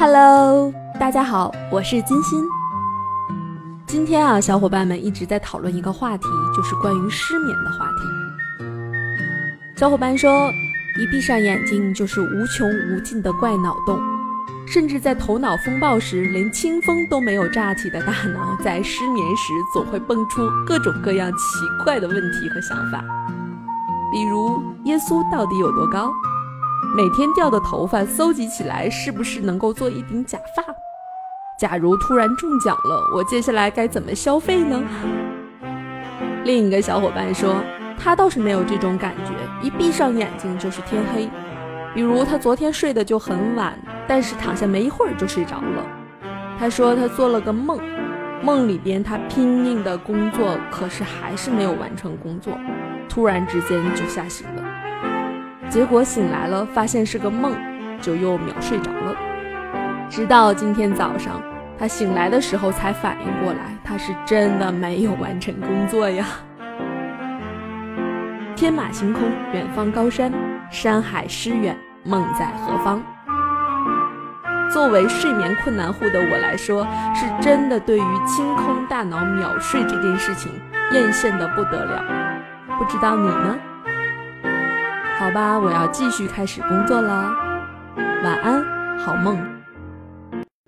Hello， 大家好，我是金鑫。今天啊，小伙伴们一直在讨论一个话题，就是关于失眠的话题。小伙伴说，一闭上眼睛就是无穷无尽的怪脑洞，甚至在头脑风暴时连清风都没有炸起的大脑，在失眠时总会蹦出各种各样奇怪的问题和想法。比如，耶稣到底有多高？每天掉的头发搜集起来是不是能够做一顶假发？假如突然中奖了，我接下来该怎么消费呢？另一个小伙伴说，他倒是没有这种感觉，一闭上眼睛就是天黑。比如他昨天睡得就很晚，但是躺下没一会儿就睡着了。他说他做了个梦，梦里边他拼命的工作，可是还是没有完成工作，突然之间就吓醒了。结果醒来了，发现是个梦，就又秒睡着了。直到今天早上，他醒来的时候才反应过来，他是真的没有完成工作呀。天马行空，远方高山，山海诗远，梦在何方？作为睡眠困难户的我来说，是真的对于清空大脑秒睡这件事情艳羡得不得了。不知道你呢？好吧，我要继续开始工作了。晚安，好梦。